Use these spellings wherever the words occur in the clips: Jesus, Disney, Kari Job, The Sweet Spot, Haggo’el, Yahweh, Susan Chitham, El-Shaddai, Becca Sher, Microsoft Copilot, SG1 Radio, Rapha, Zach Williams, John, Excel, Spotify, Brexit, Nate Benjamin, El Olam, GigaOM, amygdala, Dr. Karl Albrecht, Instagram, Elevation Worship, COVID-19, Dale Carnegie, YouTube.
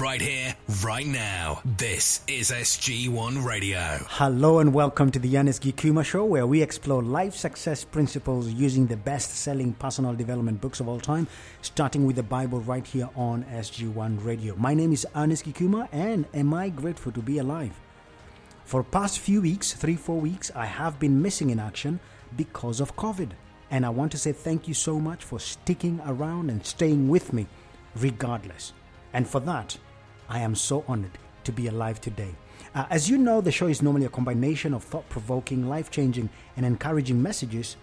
right here, right now. This is SG1 Radio. Hello and welcome to the Yanis Gikuma Show, where we explore life success principles using the best-selling personal development books of all time, starting with the Bible right here on SG1 Radio. My name is Yanis Gikuma, and am I grateful to be alive? For past few weeks, 3-4 weeks, I have been missing in action because of COVID. And I want to say thank you so much for sticking around and staying with me regardless. And for that, I am so honored to be alive today. As you know, the show is normally a combination of thought-provoking, life-changing, and encouraging messages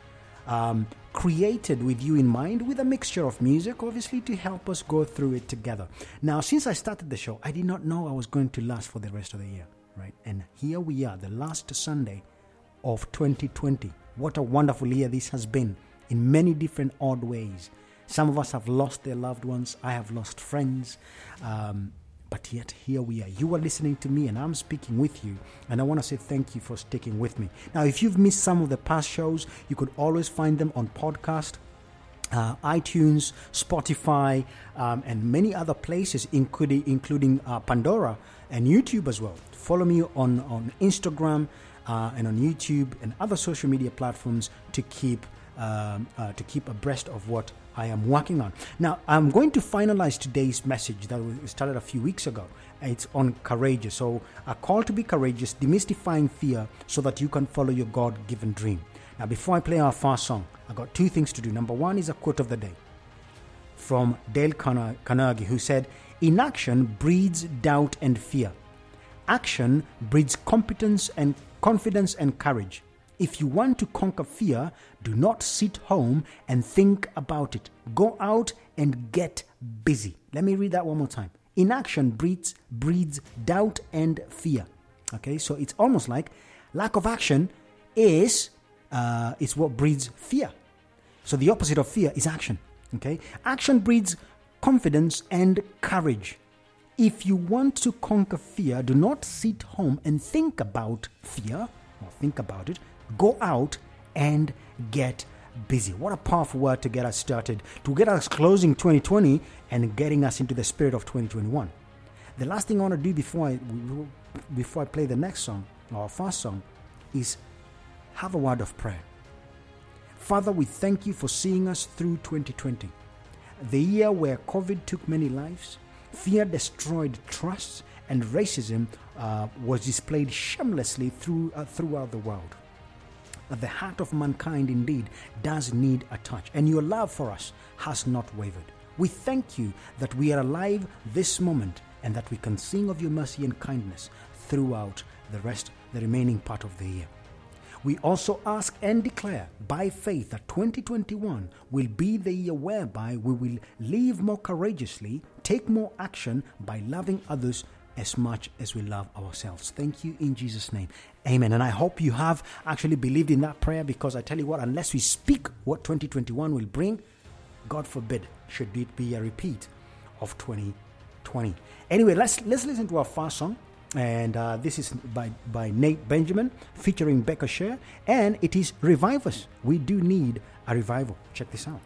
created with you in mind, with a mixture of music, obviously, to help us go through it together. Now, since I started the show, I did not know I was going to last for the rest of the year, right? And here we are, the last Sunday of 2020. What a wonderful year this has been in many different odd ways. Some of us have lost their loved ones. I have lost friends. But yet here we are. You are listening to me and I'm speaking with you. And I want to say thank you for sticking with me. Now, if you've missed some of the past shows, you could always find them on podcast, iTunes, Spotify, and many other places, including Pandora and YouTube as well. Follow me on Instagram and on YouTube and other social media platforms to keep abreast of what I am working on. Now, I'm going to finalize today's message that we started a few weeks ago. It's on courageous. So a call to be courageous, demystifying fear so that you can follow your God-given dream. Now, before I play our first song, I got two things to do. Number one is a quote of the day from Dale Carnegie, who said, "Inaction breeds doubt and fear. Action breeds competence and confidence and courage. If you want to conquer fear, do not sit home and think about it. Go out and get busy." Let me read that one more time. Inaction breeds doubt and fear. Okay, so it's almost like lack of action is what breeds fear. So the opposite of fear is action. Okay, action breeds confidence and courage. If you want to conquer fear, do not sit home and think about fear or think about it. Go out and get busy. What a powerful word to get us started, to get us closing 2020 and getting us into the spirit of 2021. The last thing I want to do before I play the next song, or our first song, is have a word of prayer. Father, we thank you for seeing us through 2020, the year where COVID took many lives, fear destroyed trust, and racism was displayed shamelessly throughout the world. The heart of mankind indeed does need a touch, and your love for us has not wavered. We thank you that we are alive this moment and that we can sing of your mercy and kindness throughout the remaining part of the year. We also ask and declare by faith that 2021 will be the year whereby we will live more courageously, take more action by loving others as much as we love ourselves. Thank you in Jesus' name. Amen. And I hope you have actually believed in that prayer, because I tell you what, unless we speak what 2021 will bring, God forbid, should it be a repeat of 2020. Anyway, let's listen to our first song. And this is by Nate Benjamin featuring Becca Sher, and it is "Revive Us." We do need a revival. Check this out.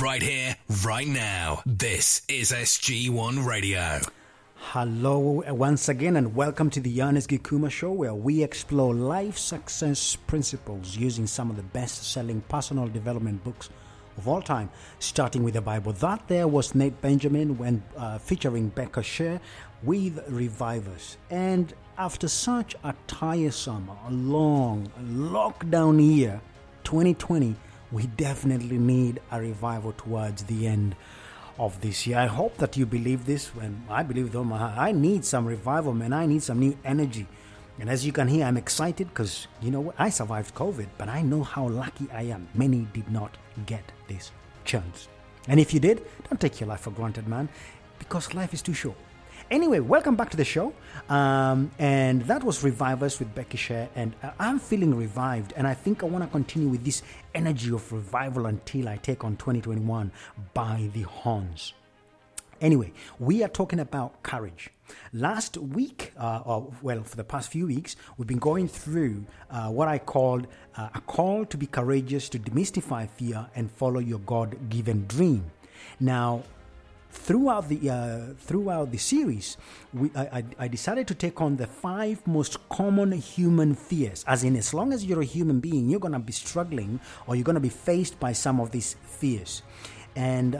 right here, right now. This is SG1 Radio. Hello once again and welcome to the Yanis Gikuma Show, where we explore life success principles using some of the best-selling personal development books of all time, starting with the Bible. That there was Nate Benjamin when featuring Becca Sher with Revivers. And after such a tiresome, long lockdown year, 2020, we definitely need a revival towards the end of this year. I hope that you believe this. When I believe it all my heart, I need some revival, man. I need some new energy. And as you can hear, I'm excited because, you know what, I survived COVID, but I know how lucky I am. Many did not get this chance. And if you did, don't take your life for granted, man, because life is too short. Anyway, welcome back to the show. And that was Revivers with Becca Sher. And I'm feeling revived. And I think I want to continue with this energy of revival until I take on 2021 by the horns. Anyway, we are talking about courage. Last week, for the past few weeks, we've been going through what I called a call to be courageous, to demystify fear and follow your God-given dream. Now, throughout the series, I decided to take on the 5 most common human fears. As in, as long as you're a human being, you're going to be struggling or you're going to be faced by some of these fears. And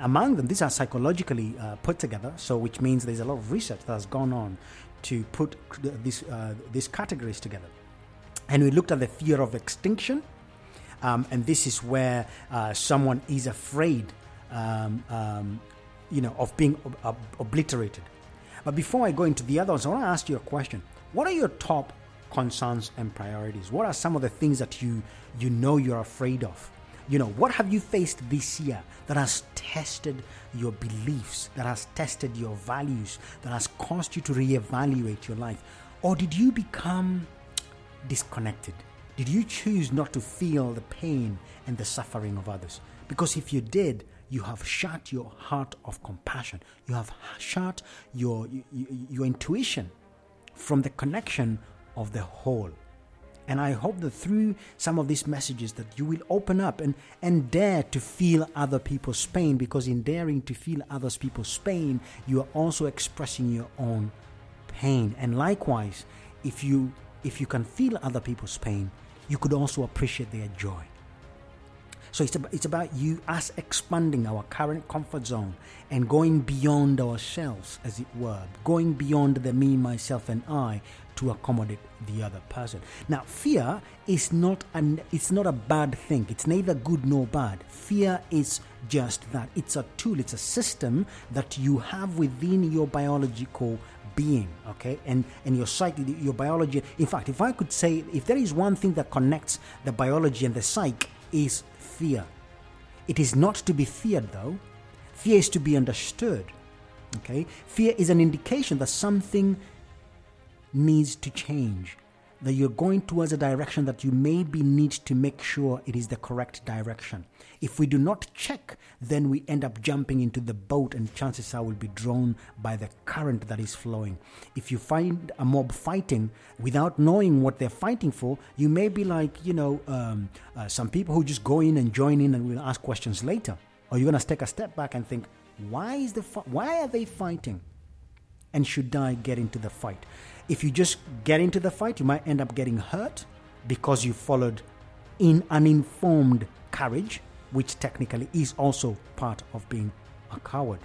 among them, these are psychologically put together, so which means there's a lot of research that has gone on to put these categories together. And we looked at the fear of extinction, and this is where someone is afraid, of being obliterated. But before I go into the others, I want to ask you a question. What are your top concerns and priorities? What are some of the things that you know you're afraid of? You know, what have you faced this year that has tested your beliefs, that has tested your values, that has caused you to reevaluate your life? Or did you become disconnected? Did you choose not to feel the pain and the suffering of others? Because if you did, you have shut your heart of compassion. You have shut your intuition from the connection of the whole. And I hope that through some of these messages that you will open up and dare to feel other people's pain, because in daring to feel other people's pain, you are also expressing your own pain. And likewise, if you can feel other people's pain, you could also appreciate their joy. So it's about you, us expanding our current comfort zone and going beyond ourselves, as it were, going beyond the me, myself, and I to accommodate the other person. Now, fear is not a bad thing. It's neither good nor bad. Fear is just that. It's a tool. It's a system that you have within your biological being, okay, and your psyche, your biology. In fact, if I could say, if there is one thing that connects the biology and the psyche, is fear. It is not to be feared, though. Fear is to be understood. Okay, fear is an indication that something needs to change, that you're going towards a direction that you maybe need to make sure it is the correct direction. If we do not check, then we end up jumping into the boat, and chances are we'll be drawn by the current that is flowing. If you find a mob fighting without knowing what they're fighting for, you may be like, some people who just go in and join in and will ask questions later. Or you're going to take a step back and think, why are they fighting? And should I get into the fight? If you just get into the fight, you might end up getting hurt because you followed in uninformed courage, which technically is also part of being a coward.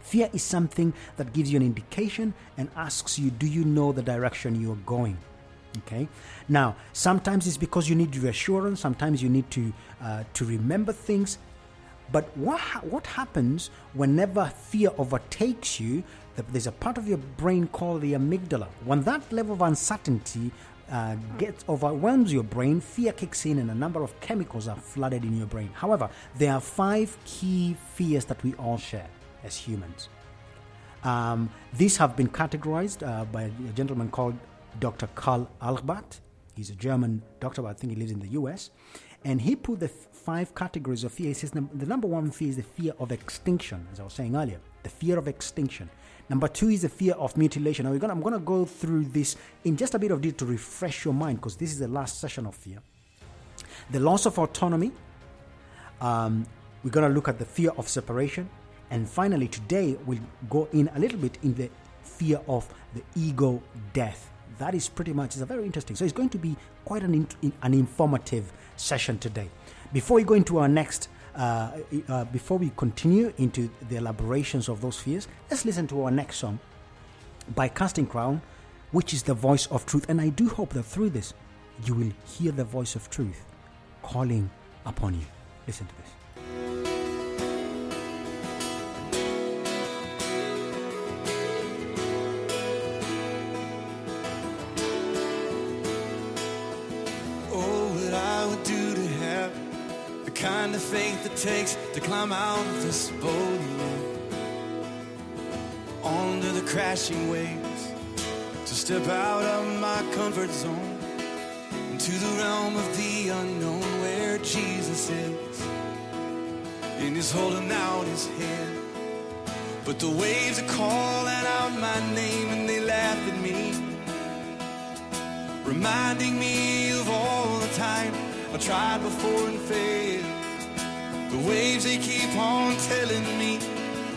Fear is something that gives you an indication and asks you, do you know the direction you're going? Okay. Now, sometimes it's because you need reassurance. Sometimes you need to remember things. But what happens whenever fear overtakes you? There's a part of your brain called the amygdala. When that level of uncertainty overwhelms your brain, fear kicks in and a number of chemicals are flooded in your brain. However, there are 5 key fears that we all share as humans. These have been categorized by a gentleman called Dr. Karl Albrecht. He's a German doctor, but I think he lives in the US. And he put the 5 categories of fear. He says the number 1 fear is the fear of extinction, as I was saying earlier. The fear of extinction. Number 2 is the fear of mutilation. Now I'm going to go through this in just a bit of detail to refresh your mind, because this is the last session of fear. The loss of autonomy, We're going to look at the fear of separation. And finally, today, we'll go in a little bit in the fear of the ego death. That is pretty much, it's a very interesting. So it's going to be quite an informative session today. Before we go into our next, before we continue into the elaborations of those fears, let's listen to our next song by Casting Crowns, which is the voice of truth. And I do hope that through this, you will hear the voice of truth calling upon you. Listen to this. The faith it takes to climb out of this boat onto the crashing waves, to step out of my comfort zone into the realm of the unknown where Jesus is, and he's holding out his hand. But the waves are calling out my name and they laugh at me, reminding me of all the time I tried before and failed. The waves, they keep on telling me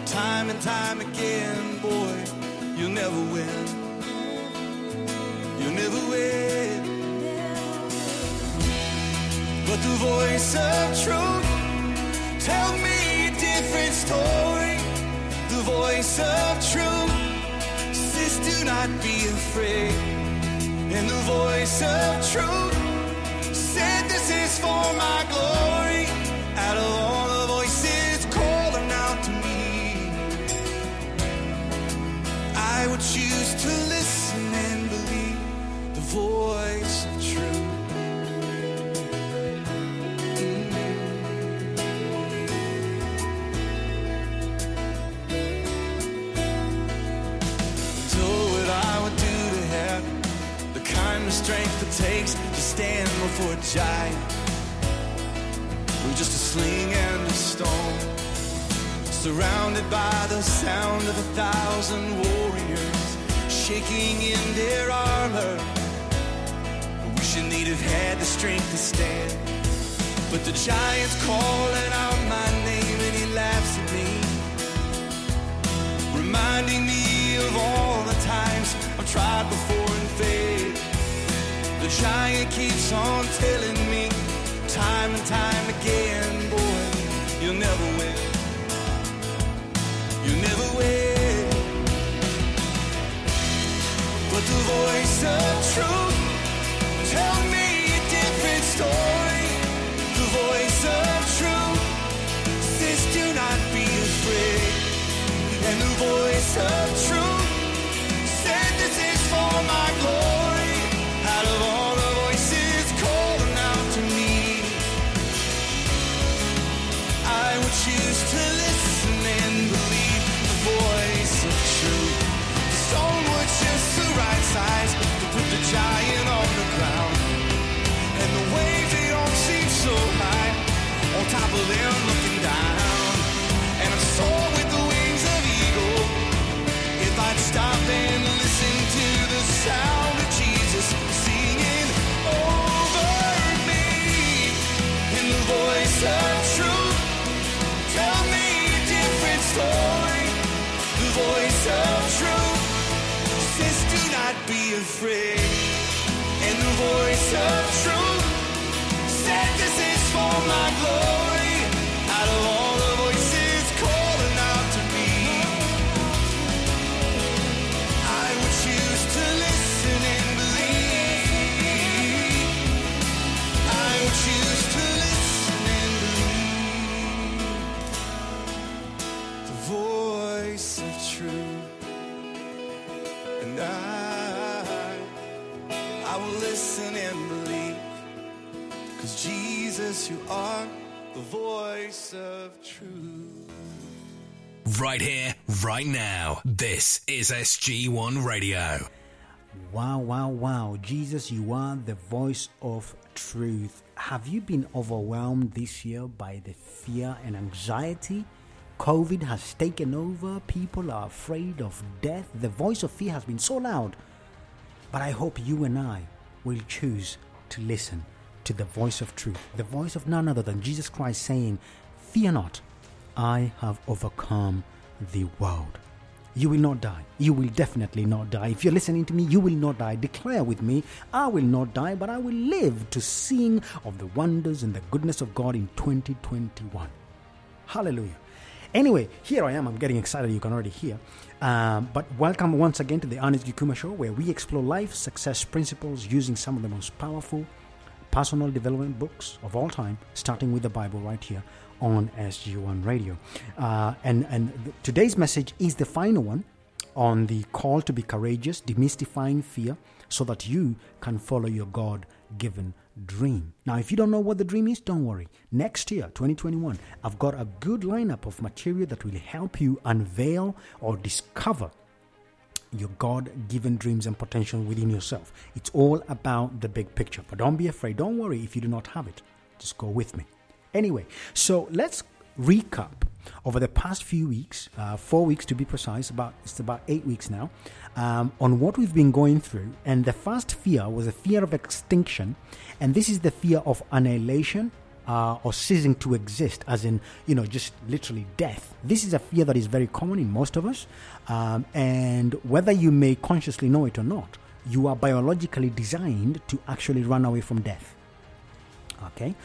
time and time again, boy, you'll never win. You'll never win. But the voice of truth tells me a different story. The voice of truth says do not be afraid. And the voice of truth said this is for my glory. Out of all the voices calling out to me, I would choose to listen and believe the voice of truth. So what I would do to have the kind of strength it takes to stand before a giant, just a sling and a stone, surrounded by the sound of 1,000 warriors shaking in their armor. I wish I need have had the strength to stand, but the giant's calling out my name and he laughs at me, reminding me of all the times I've tried before and failed. The giant keeps on telling me time and time again, boy, you'll never win. You'll never win. But the voice of truth tells me a different story. The voice of truth says do not be afraid. And the voice of truth said this is for my glory. Out of all choose to listen and believe the voice of truth. The stone was just the right size to put the giant on the ground, and the waves, they don't seem so high, on top of them looking down. And I soar with the wings of eagle, if I'd stop and listen to the sound of Jesus singing over me. In the voice of truth, tell me a different story. The voice of truth says do not be afraid. And the voice of truth said this is for my glory. Out of all the voices calling out to me, I would choose to listen and believe. I would choose to listen and believe voice of truth. And I will listen and believe, 'cause Jesus, you are the voice of truth. Right here, right now, this is SG1 Radio. Wow, wow, wow. Jesus, you are the voice of truth. Have you been overwhelmed this year by the fear and anxiety? COVID has taken over. People are afraid of death. The voice of fear has been so loud. But I hope you and I will choose to listen to the voice of truth, the voice of none other than Jesus Christ saying, Fear not, I have overcome the world. You will not die. You will definitely not die. If you're listening to me, you will not die. Declare with me, I will not die, but I will live to sing of the wonders and the goodness of God in 2021. Hallelujah. Anyway, here I am. I'm getting excited. You can already hear. But welcome once again to the Yanis Gikuma Show, where we explore life, success principles using some of the most powerful personal development books of all time, starting with the Bible right here on SG1 Radio. And today's message is the final one on the call to be courageous, demystifying fear so that you can follow your God-given dream. Now, if you don't know what the dream is, don't worry. Next year, 2021, I've got a good lineup of material that will help you unveil or discover your God-given dreams and potential within yourself. It's all about the big picture. But don't be afraid. Don't worry if you do not have it. Just go with me. Anyway, so let's recap. Over the past few weeks, 4 weeks to be precise, it's about 8 weeks now, on what we've been going through. And the first fear was a fear of extinction. And this is the fear of annihilation or ceasing to exist, as in, just literally death. This is a fear that is very common in most of us. And whether you may consciously know it or not, you are biologically designed to actually run away from death. Okay,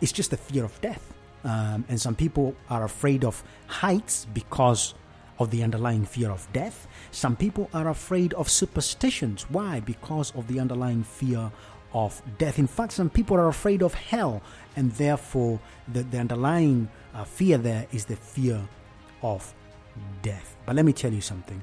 it's just the fear of death. And some people are afraid of heights because of the underlying fear of death. Some people are afraid of superstitions. Why? Because of the underlying fear of death. In fact, some people are afraid of hell, and therefore the underlying fear there is the fear of death. But let me tell you something.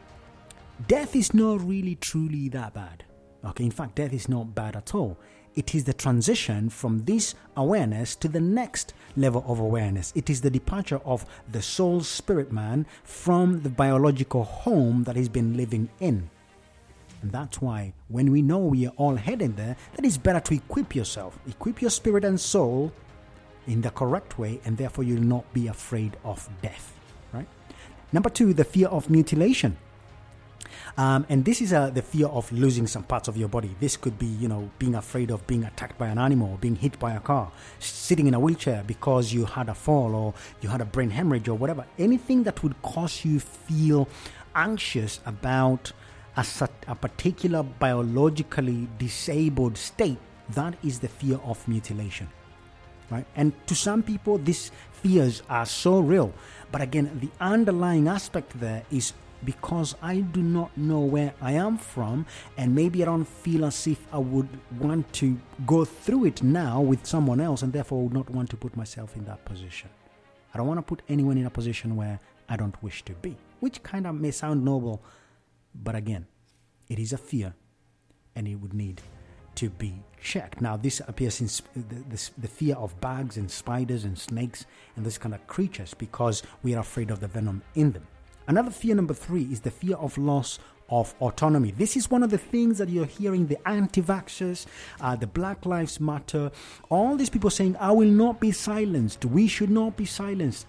Death is not really truly that bad. Okay, in fact, death is not bad at all. It is the transition from this awareness to the next level of awareness. It is the departure of the soul spirit man from the biological home that he's been living in. And that's why when we know we are all heading there, that it's better to equip yourself. Equip your spirit and soul in the correct way, and therefore you'll not be afraid of death. Right? Number 2, the fear of mutilation. And this is the fear of losing some parts of your body. This could be, being afraid of being attacked by an animal, being hit by a car, sitting in a wheelchair because you had a fall or you had a brain hemorrhage or whatever. Anything that would cause you feel anxious about a particular biologically disabled state, that is the fear of mutilation. Right? And to some people, these fears are so real. But again, the underlying aspect there is because I do not know where I am from, and maybe I don't feel as if I would want to go through it now with someone else, and therefore would not want to put myself in that position. I don't want to put anyone in a position where I don't wish to be, which kind of may sound noble, but again, it is a fear, and it would need to be checked. Now, this appears in the fear of bugs and spiders and snakes and this kind of creatures because we are afraid of the venom in them. Another fear, number 3, is the fear of loss of autonomy. This is one of the things that you're hearing, the anti-vaxxers, the Black Lives Matter, all these people saying, I will not be silenced. We should not be silenced.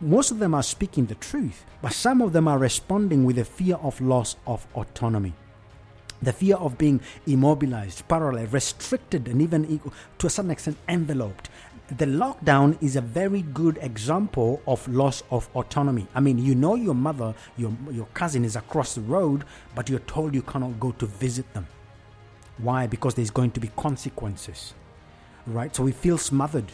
Most of them are speaking the truth, but some of them are responding with a fear of loss of autonomy. The fear of being immobilized, paralyzed, restricted, and even to a certain extent enveloped. The lockdown is a very good example of loss of autonomy. I mean, your mother, your cousin is across the road, but you're told you cannot go to visit them. Why? Because there's going to be consequences, right? So we feel smothered.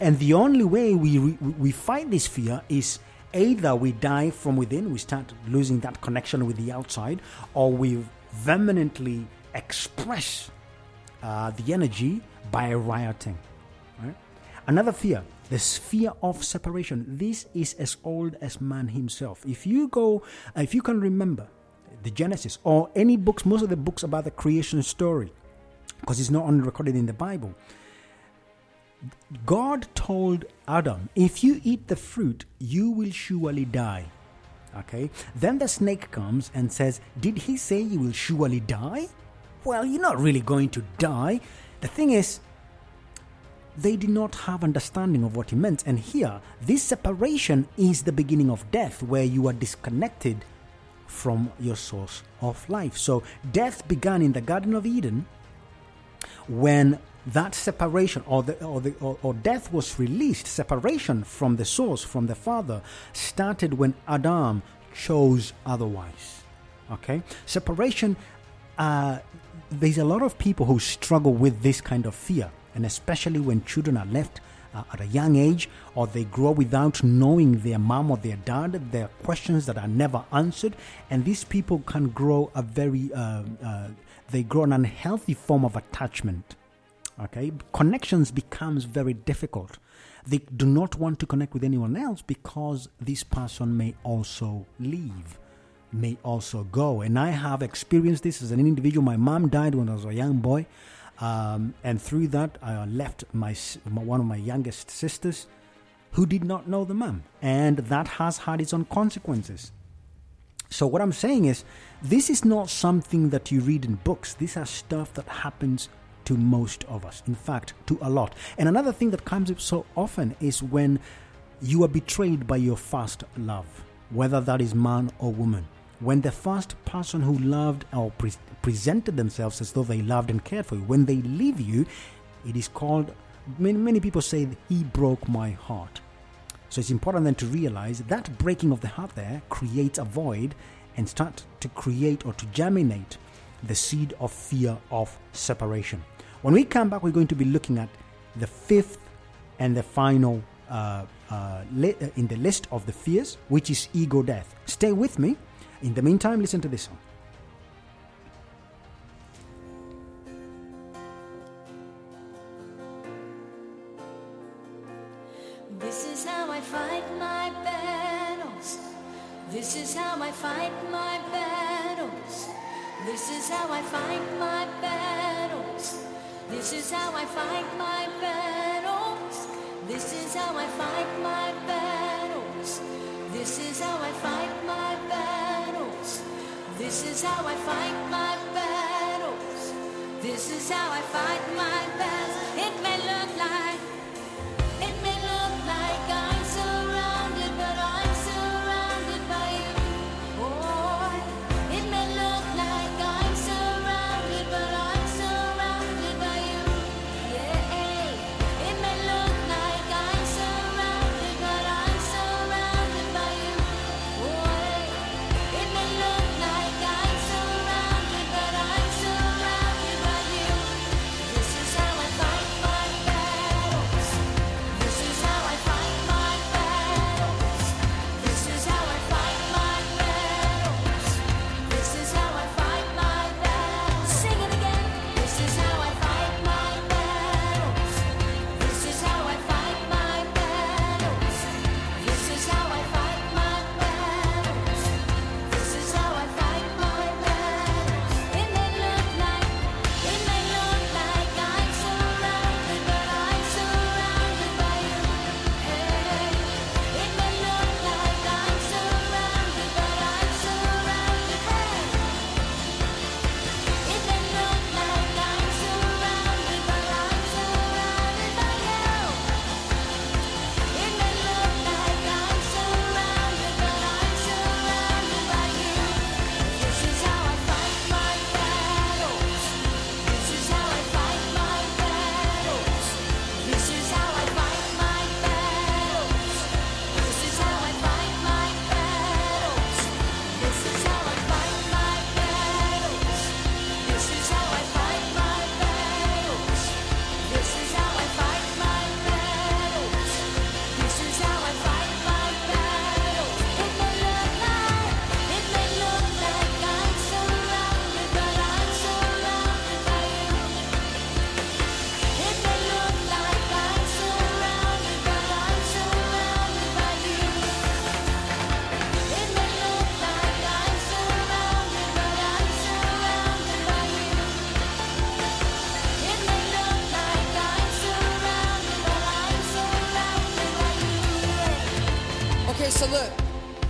And the only way we fight this fear is either we die from within, we start losing that connection with the outside, or we vehemently express the energy by rioting, right? Another fear, the fear of separation. This is as old as man himself. If you can remember the Genesis or any books, most of the books about the creation story, because it's not only recorded in the Bible. God told Adam, if you eat the fruit, you will surely die. Okay. Then the snake comes and says, did he say you will surely die? Well, you're not really going to die. The thing is, they did not have understanding of what he meant. And here, this separation is the beginning of death, where you are disconnected from your source of life. So death began in the Garden of Eden when that separation or death was released. Separation from the source, from the Father, started when Adam chose otherwise. Okay? Separation, there's a lot of people who struggle with this kind of fear, and especially when children are left at a young age, or they grow without knowing their mom or their dad. There are questions that are never answered, and these people can grow a very they grow an unhealthy form of attachment. Okay, connections becomes very difficult. They do not want to connect with anyone else because this person may also leave, may also go. And I have experienced this as an individual. My mom died when I was a young boy. And through that, I left one of my youngest sisters who did not know the mom. And that has had its own consequences. So what I'm saying is, this is not something that you read in books. These are stuff that happens to most of us. In fact, to a lot. And another thing that comes up so often is when you are betrayed by your first love, whether that is man or woman. When the first person who loved or presented themselves as though they loved and cared for you, when they leave you, it is called, many people say, he broke my heart. So it's important then to realize that breaking of the heart there creates a void and start to create or to germinate the seed of fear of separation. When we come back, we're going to be looking at the fifth and the final in the list of the fears, which is ego death. Stay with me. In the meantime, listen to this song. This is how I fight my battles. This is how I fight my battles. This is how I fight my battles. This is how I fight my battles. This is how I fight my battles. This is how I fight my battles. This is how I fight my battles. This is how I fight my battles. It may look like I'm surrounded, but I'm surrounded by you. Oh, it may look like I'm surrounded, but I'm surrounded by you. Yeah, it may look like I'm surrounded, but I'm surrounded by you. Oh, it may look.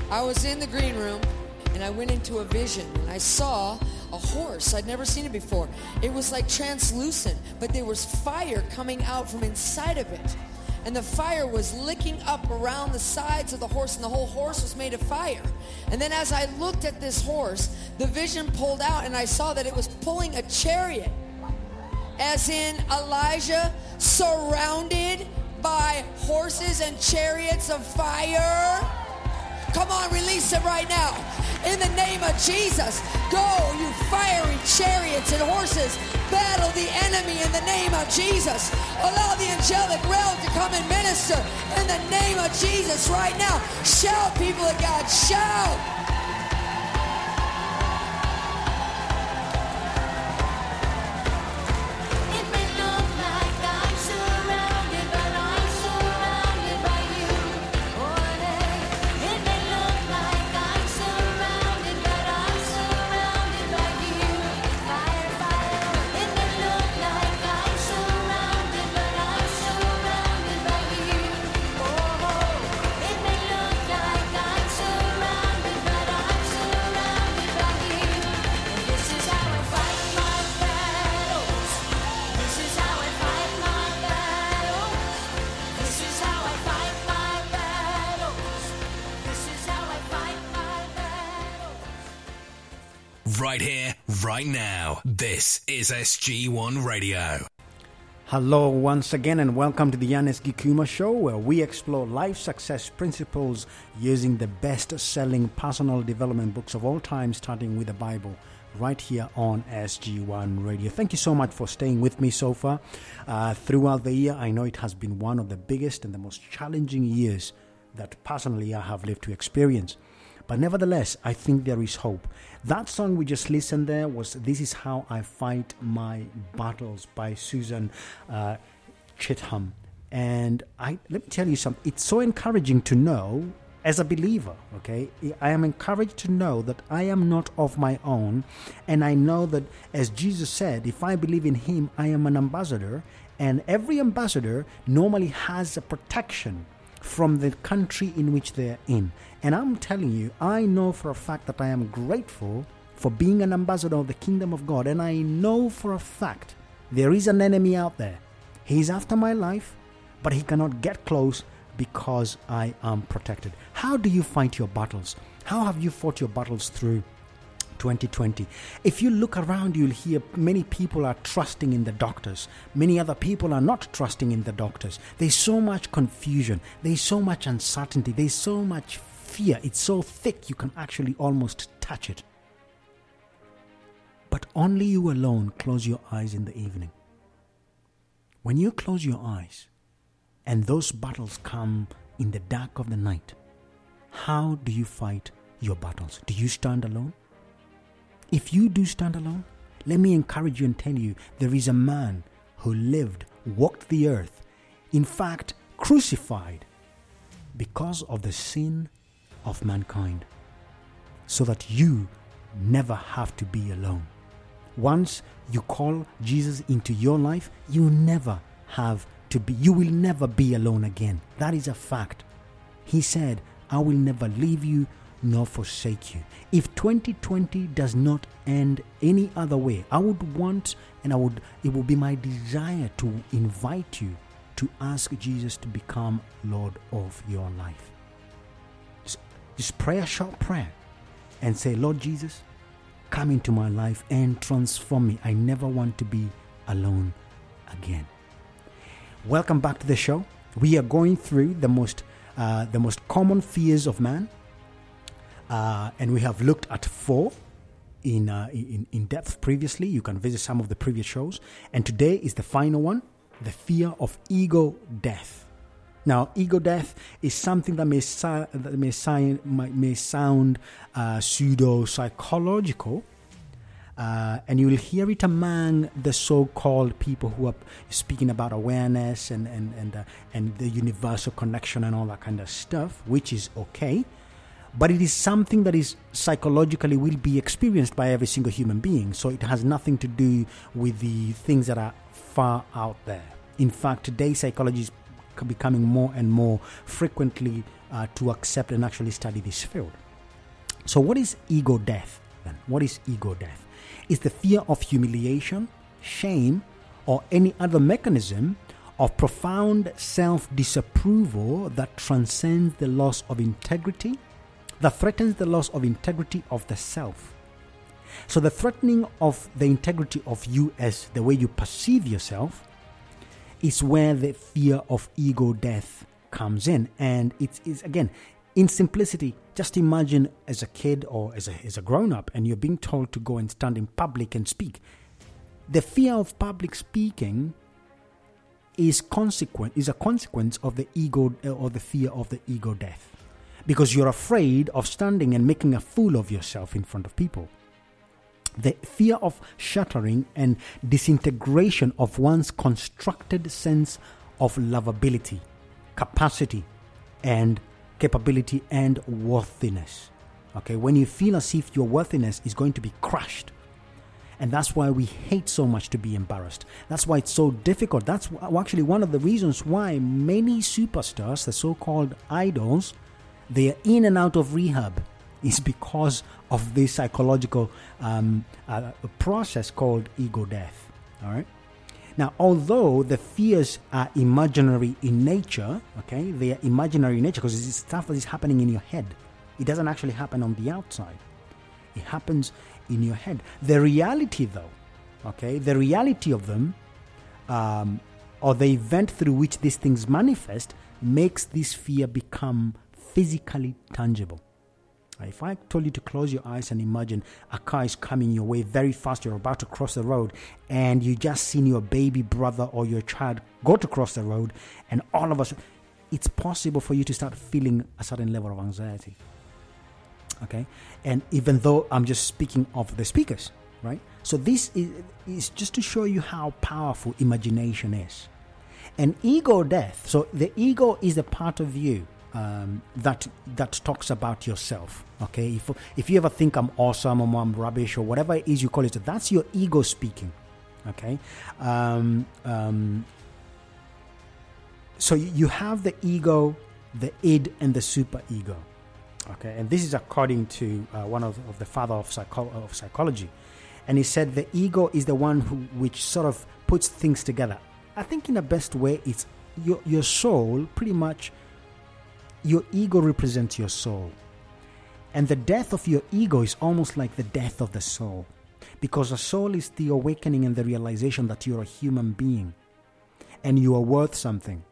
I was in the green room, and I went into a vision. I saw a horse. I'd never seen it before. It was like translucent, but there was fire coming out from inside of it. And the fire was licking up around the sides of the horse, and the whole horse was made of fire. And then as I looked at this horse, the vision pulled out, and I saw that it was pulling a chariot. as in Elijah, surrounded by horses and chariots of fire. Come on, release it right now. In the name of Jesus, go, you fiery chariots and horses. Battle the enemy in the name of Jesus. Allow the angelic realm to come and minister in the name of Jesus right now. Shout, people of God, shout. Right here, right now. This is SG1 Radio. Hello once again and welcome to the Yanis Gikuma Show, where we explore life success principles using the best-selling personal development books of all time, starting with the Bible, right here on SG1 Radio. Thank you so much for staying with me so far. Throughout the year, I know it has been one of the biggest and the most challenging years that personally I have lived to experience. But nevertheless, I think there is hope. That song we just listened there was This Is How I Fight My Battles by Susan Chitham. And let me tell you something. It's so encouraging to know as a believer, okay? I am encouraged to know that I am not of my own. And I know that, as Jesus said, if I believe in him, I am an ambassador. And every ambassador normally has a protection from the country in which they're in. And I'm telling you, I know for a fact that I am grateful for being an ambassador of the kingdom of God. And I know for a fact there is an enemy out there. He's after my life, but he cannot get close because I am protected. How do you fight your battles? How have you fought your battles through 2020? If you look around, you'll hear many people are trusting in the doctors. Many other people are not trusting in the doctors. There's so much confusion. There's so much uncertainty. There's so much fear. It's so thick you can actually almost touch it. But only you alone close your eyes in the evening. When you close your eyes and those battles come in the dark of the night, how do you fight your battles? Do you stand alone? If you do stand alone, let me encourage you and tell you there is a man who lived, walked the earth, in fact, crucified because of the sin of mankind, so that you never have to be alone. Once you call Jesus into your life, you will never be alone again. That is a fact. He said, I will never leave you nor forsake you. If 2020 does not end any other way, it would be my desire to invite you to ask Jesus to become Lord of your life. Just pray a short prayer and say, Lord Jesus, come into my life and transform me. I never want to be alone again. Welcome back to the show. We are going through the most common fears of man. And we have looked at four in depth previously. You can visit some of the previous shows. And today is the final one, the fear of ego death. Now, ego death is something that may sound pseudo-psychological. And you will hear it among the so-called people who are speaking about awareness and the universal connection and all that kind of stuff, which is okay. But it is something that is psychologically will be experienced by every single human being. So it has nothing to do with the things that are far out there. In fact, today psychology is becoming more and more frequently to accept and actually study this field. So what is ego death then? What is ego death? It's the fear of humiliation, shame, or any other mechanism of profound self-disapproval that transcends the loss of integrity, of the self. So the threatening of the integrity of you as the way you perceive yourself is where the fear of ego death comes in. And it is, again, in simplicity, just imagine as a kid or as a grown-up and you're being told to go and stand in public and speak. The fear of public speaking is a consequence of the ego, or the fear of the ego death, because you're afraid of standing and making a fool of yourself in front of people. The fear of shattering and disintegration of one's constructed sense of lovability, capacity, and capability and worthiness. Okay, when you feel as if your worthiness is going to be crushed. And that's why we hate so much to be embarrassed. That's why it's so difficult. That's actually one of the reasons why many superstars, the so-called idols, they are in and out of rehab. It's because of this psychological process called ego death. All right. Now, although the fears are imaginary in nature, okay, they are imaginary in nature because it's stuff that is happening in your head. It doesn't actually happen on the outside. It happens in your head. The reality, though, okay, the reality of them, or the event through which these things manifest, makes this fear become physically tangible. If I told you to close your eyes and imagine a car is coming your way very fast, you're about to cross the road, and you just seen your baby brother or your child go to cross the road, and all of a sudden, it's possible for you to start feeling a certain level of anxiety. Okay, and even though I'm just speaking of the speakers, right? So this is just to show you how powerful imagination is. And ego death, so the ego is the part of you that talks about yourself. Okay, if you ever think I'm awesome or I'm rubbish or whatever it is you call it, that's your ego speaking. Okay, so you have the ego, the id, and the superego. Okay, and this is according to one of the father of psychology, and he said the ego is the one which sort of puts things together. I think in the best way, it's your soul, pretty much. Your ego represents your soul, and the death of your ego is almost like the death of the soul, because the soul is the awakening and the realization that you're a human being, and you are worth something,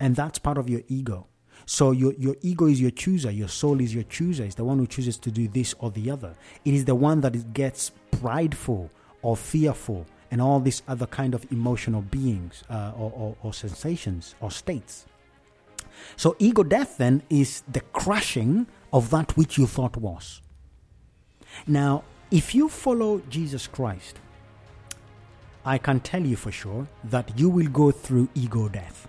and that's part of your ego. So your ego is your chooser. Your soul is your chooser. It's the one who chooses to do this or the other. It is the one that gets prideful or fearful and all these other kind of emotional beings or sensations or states. So ego death then is the crushing of that which you thought was. Now, if you follow Jesus Christ, I can tell you for sure that you will go through ego death.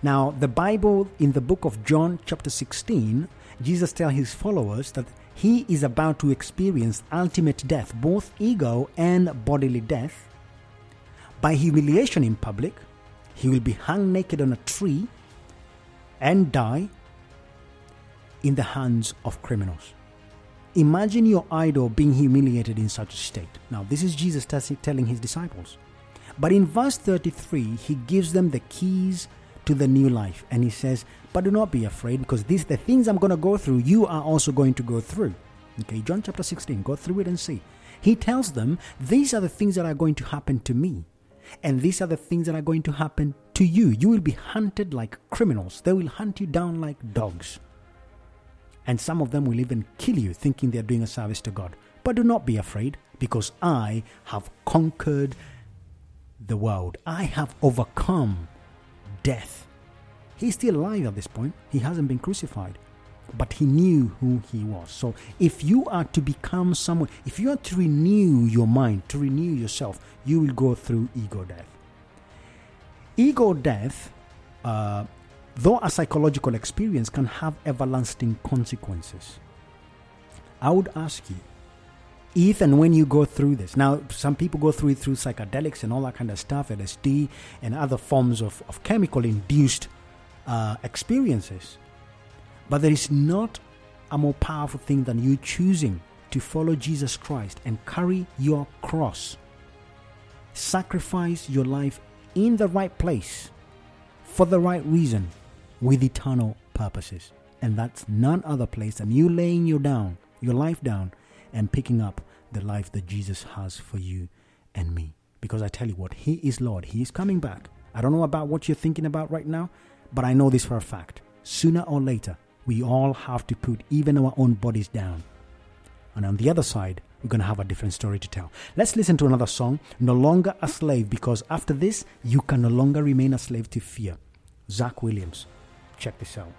Now, the Bible, in the book of John chapter 16, Jesus tells his followers that he is about to experience ultimate death, both ego and bodily death, by humiliation in public. He will be hung naked on a tree and die in the hands of criminals. Imagine your idol being humiliated in such a state. Now, this is Jesus telling his disciples. But in verse 33, he gives them the keys to the new life, and he says, but do not be afraid, because the things I'm going to go through, you are also going to go through. Okay, John chapter 16, go through it and see. He tells them, these are the things that are going to happen to me, and these are the things that are going to happen to you. You will be hunted like criminals. They will hunt you down like dogs, and some of them will even kill you, thinking they're doing a service to God. But do not be afraid, because I have conquered the world. I have overcome death. He's still alive at this point. He hasn't been crucified, but he knew who he was. So if you are to become someone, if you are to renew your mind, to renew yourself, you will go through ego death. Ego death, though a psychological experience, can have everlasting consequences. I would ask you, if and when you go through this. Now, some people go through it through psychedelics and all that kind of stuff, LSD and other forms of chemical-induced experiences. But there is not a more powerful thing than you choosing to follow Jesus Christ and carry your cross. Sacrifice your life in the right place for the right reason with eternal purposes. And that's none other place than you laying your life down and picking up the life that Jesus has for you and me. Because I tell you what, He is Lord. He is coming back. I don't know about what you're thinking about right now, but I know this for a fact. Sooner or later, we all have to put even our own bodies down. And on the other side, we're going to have a different story to tell. Let's listen to another song, No Longer a Slave, because after this, you can no longer remain a slave to fear. Zach Williams. Check this out.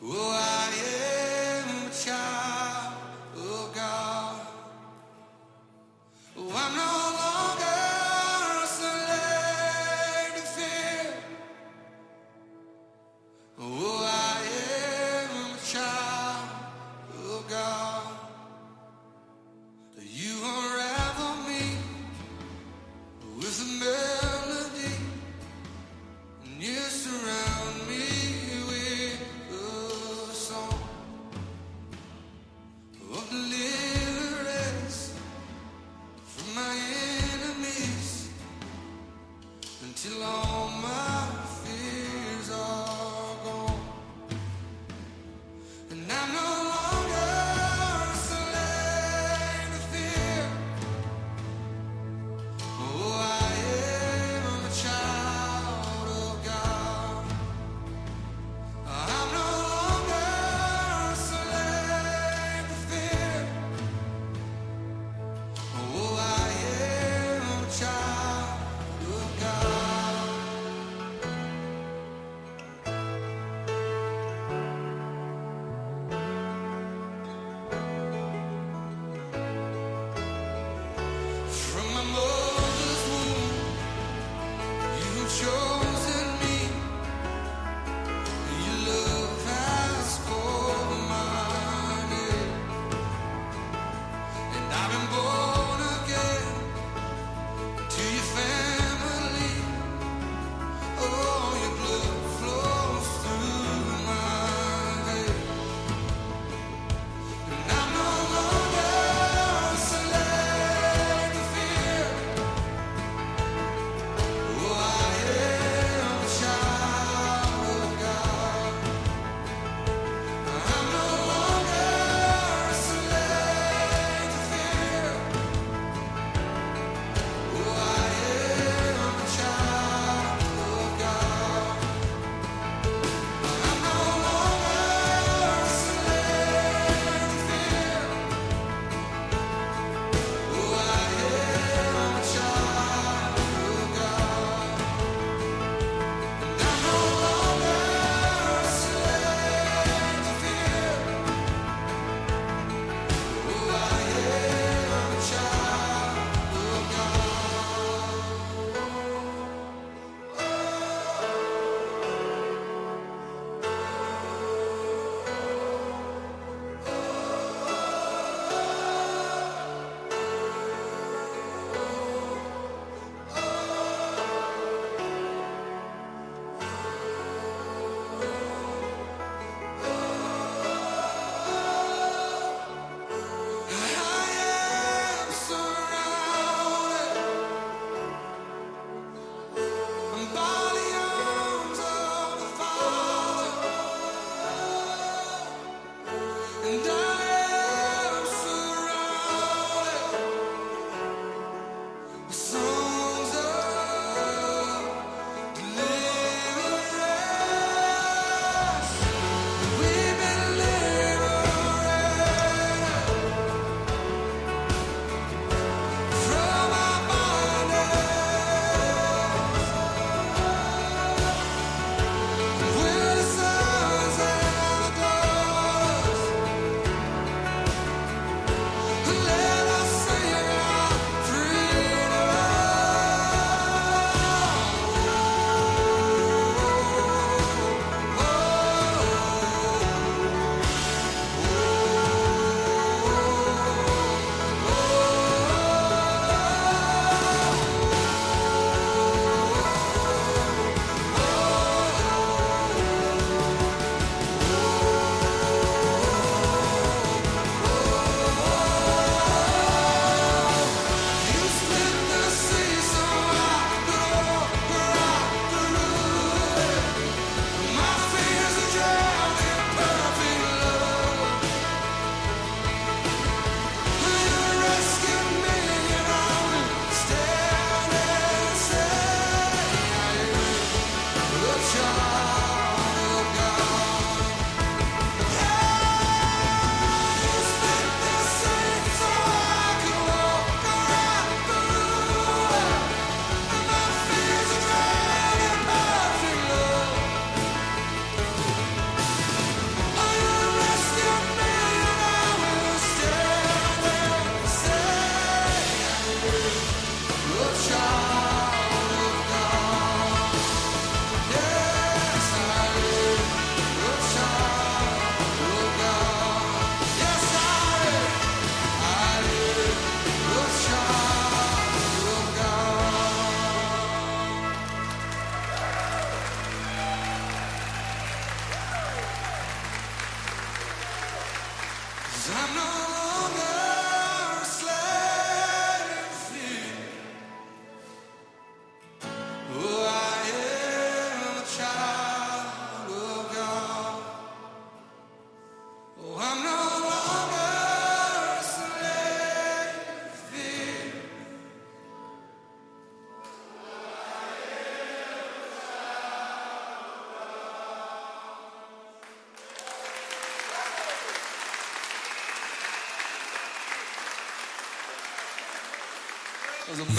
Oh, I am a child of God.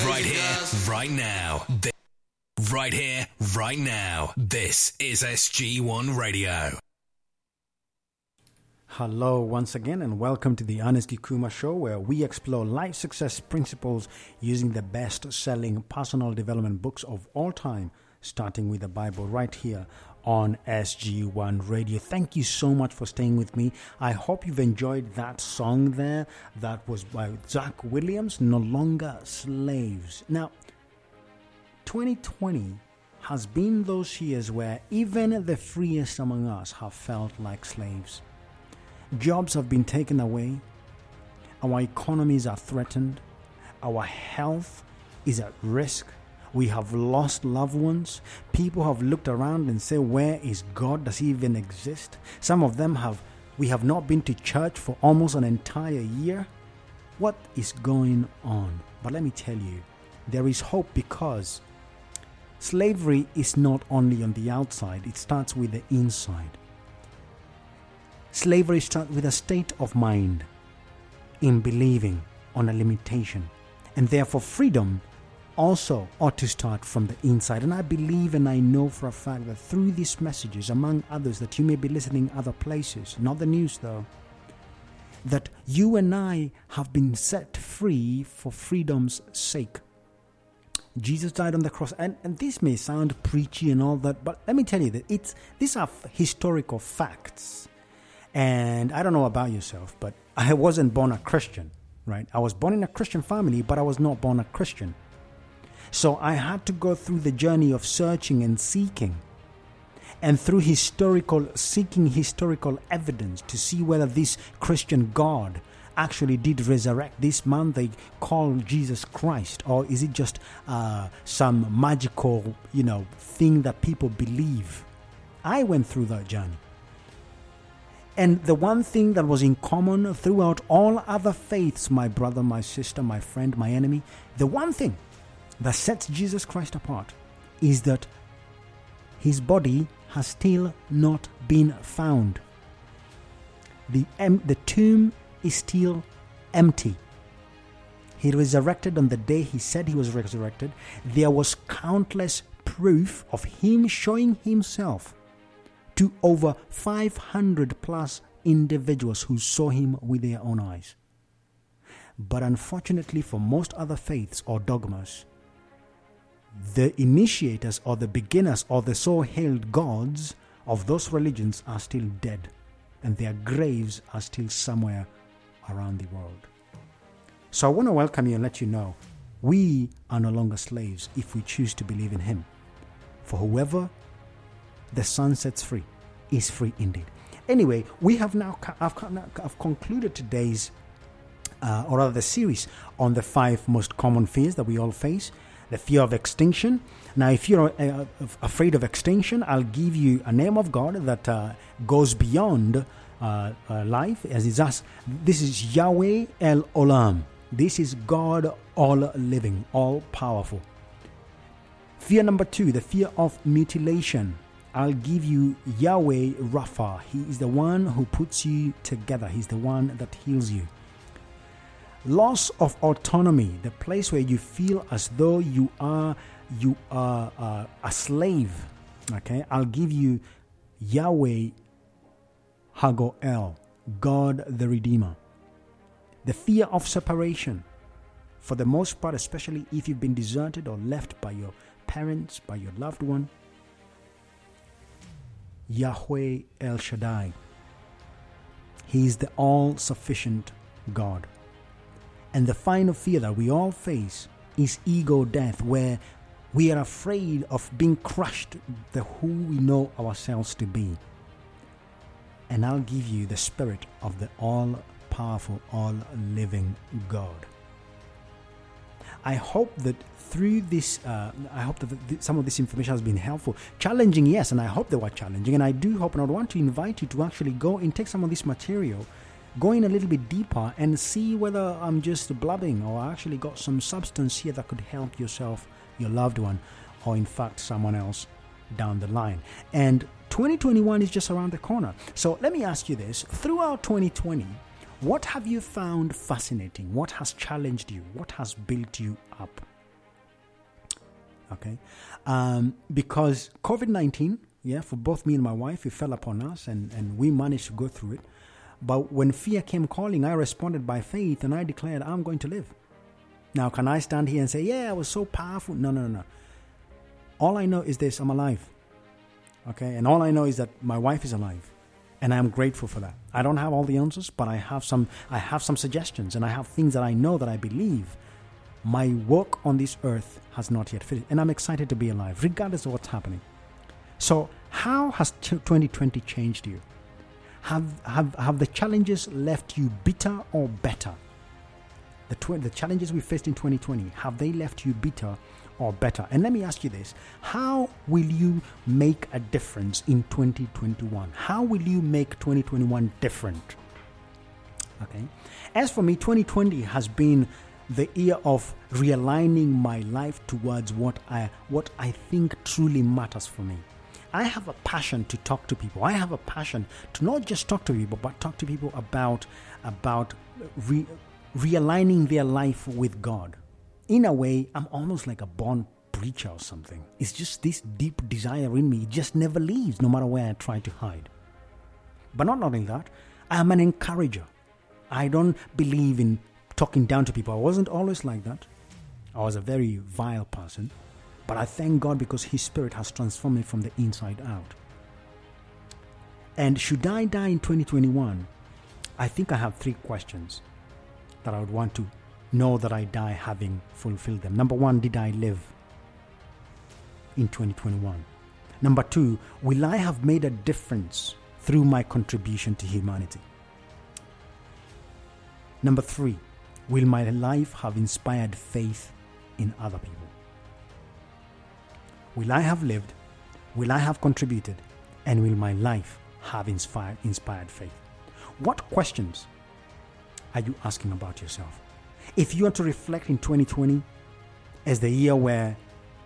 Right here, right now. Right here, right now. This is SG1 Radio. Hello once again and welcome to the Yanis Gikuma Show, where we explore life success principles using the best-selling personal development books of all time, starting with the Bible right here on SG1 Radio. Thank you so much for staying with me. I hope you've enjoyed that song there. That was by Zach Williams, No Longer Slaves. Now, 2020 has been those years where even the freest among us have felt like slaves. Jobs have been taken away. Our economies are threatened. Our health is at risk. We have lost loved ones. People have looked around and said, where is God? Does he even exist? Some of them we have not been to church for almost an entire year. What is going on? But let me tell you, there is hope, because slavery is not only on the outside. It starts with the inside. Slavery starts with a state of mind in believing on a limitation, and therefore freedom also ought to start from the inside. And I believe and I know for a fact that through these messages, among others that you may be listening other places, not the news though, that you and I have been set free for freedom's sake. Jesus died on the cross, and this may sound preachy and all that, but let me tell you that these are historical facts. And I don't know about yourself, but I wasn't born a Christian, right? I was born in a Christian family, but I was not born a Christian. So I had to go through the journey of searching and seeking, and through seeking historical evidence to see whether this Christian God actually did resurrect this man they call Jesus Christ, or is it just some magical, thing that people believe? I went through that journey. And the one thing that was in common throughout all other faiths, my brother, my sister, my friend, my enemy, the one thing that sets Jesus Christ apart is that his body has still not been found. The tomb is still empty. He resurrected on the day he said he was resurrected. There was countless proof of him showing himself to over 500 plus individuals who saw him with their own eyes. But unfortunately for most other faiths or dogmas, the initiators or the beginners or the so-hailed gods of those religions are still dead, and their graves are still somewhere around the world. So I want to welcome you and let you know we are no longer slaves if we choose to believe in him. For whoever the Son sets free is free indeed. Anyway, we have now I've concluded today's the series on the 5 most common fears that we all face. The fear of extinction. Now, if you're afraid of extinction, I'll give you a name of God that goes beyond life. As is us. This is Yahweh El Olam. This is God, all living, all powerful. Fear number 2, the fear of mutilation. I'll give you Yahweh Rapha. He is the one who puts you together. He's the one that heals you. Loss of autonomy, the place where you feel as though you are a slave. Okay, I'll give you Yahweh Haggo'el, God the Redeemer. The fear of separation, for the most part, especially if you've been deserted or left by your parents, by your loved one. Yahweh El-Shaddai. He is the all-sufficient God. And the final fear that we all face is ego death, where we are afraid of being crushed, the who we know ourselves to be. And I'll give you the spirit of the all-powerful, all-living God. I hope that through this, some of this information has been helpful. Challenging, yes, and I hope they were challenging. And I do hope, and I want to invite you to actually go and take some of this material, go in a little bit deeper and see whether I'm just blabbing or I actually got some substance here that could help yourself, your loved one, or in fact someone else down the line. And 2021 is just around the corner. So let me ask you this. Throughout 2020, what have you found fascinating? What has challenged you? What has built you up? Okay. Because COVID-19, for both me and my wife, it fell upon us and we managed to go through it. But when fear came calling, I responded by faith and I declared, I'm going to live. Now, can I stand here and say, I was so powerful? No. All I know is this, I'm alive. Okay. And all I know is that my wife is alive. And I'm grateful for that. I don't have all the answers, but I have some suggestions and I have things that I know that I believe my work on this earth has not yet finished. And I'm excited to be alive, regardless of what's happening. So how has 2020 changed you? Have the challenges left you bitter or better? The challenges we faced in 2020, have they left you bitter or better? And let me ask you this. How will you make a difference in 2021? How will you make 2021 different? Okay. As for me, 2020 has been the year of realigning my life towards what I think truly matters for me. I have a passion to talk to people. I have a passion to not just talk to people, but talk to people about realigning their life with God. In a way, I'm almost like a born preacher or something. It's just this deep desire in me. It just never leaves, no matter where I try to hide. But not only that, I'm an encourager. I don't believe in talking down to people. I wasn't always like that. I was a very vile person. But I thank God because His Spirit has transformed me from the inside out. And should I die in 2021, I think I have three questions that I would want to know that I die having fulfilled them. Number one, did I live in 2021? Number two, will I have made a difference through my contribution to humanity? Number three, will my life have inspired faith in other people? Will I have lived? Will I have contributed? And will my life have inspired faith? What questions are you asking about yourself? If you are to reflect in 2020 as the year where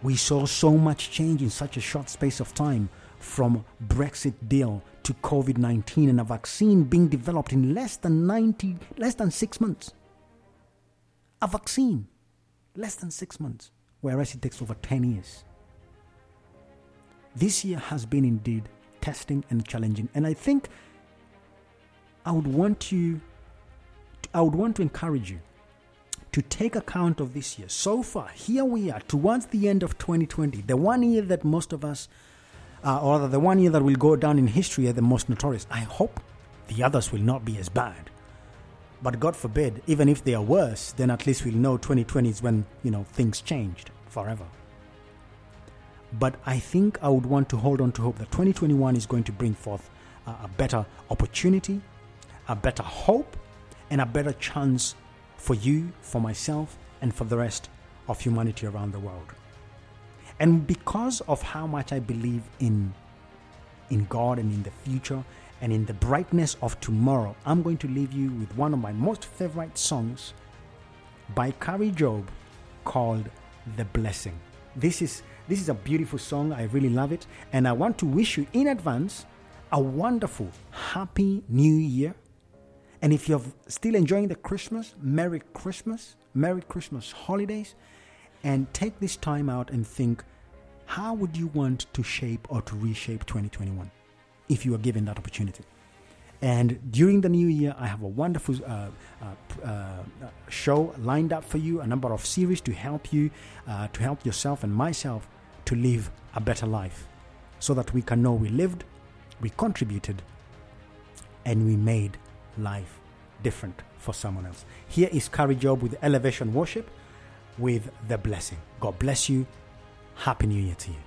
we saw so much change in such a short space of time, from Brexit deal to COVID-19 and a vaccine being developed in less than 6 months. A vaccine, less than 6 months, whereas it takes over 10 years. This year has been indeed testing and challenging. And I think I would want to encourage you to take account of this year. So far, here we are towards the end of 2020, the one year that most of us, or the one year that will go down in history as the most notorious. I hope the others will not be as bad. But God forbid, even if they are worse, then at least we'll know 2020 is when, things changed forever. But I think I would want to hold on to hope that 2021 is going to bring forth a better opportunity, a better hope, and a better chance for you, for myself, and for the rest of humanity around the world. And because of how much I believe in God and in the future and in the brightness of tomorrow, I'm going to leave you with one of my most favorite songs by Kari Job called The Blessing. This is This is a beautiful song. I really love it. And I want to wish you in advance a wonderful, happy new year. And if you're still enjoying the Christmas, Merry Christmas. Merry Christmas holidays. And take this time out and think, how would you want to shape or to reshape 2021 if you are given that opportunity? And during the new year, I have a wonderful show lined up for you, a number of series to help you, to help yourself and myself to live a better life so that we can know we lived, we contributed, and we made life different for someone else. Here is Kari Job with Elevation Worship with The Blessing. God bless you. Happy New Year to you.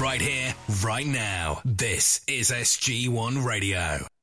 right here, right now. This is SG1 Radio.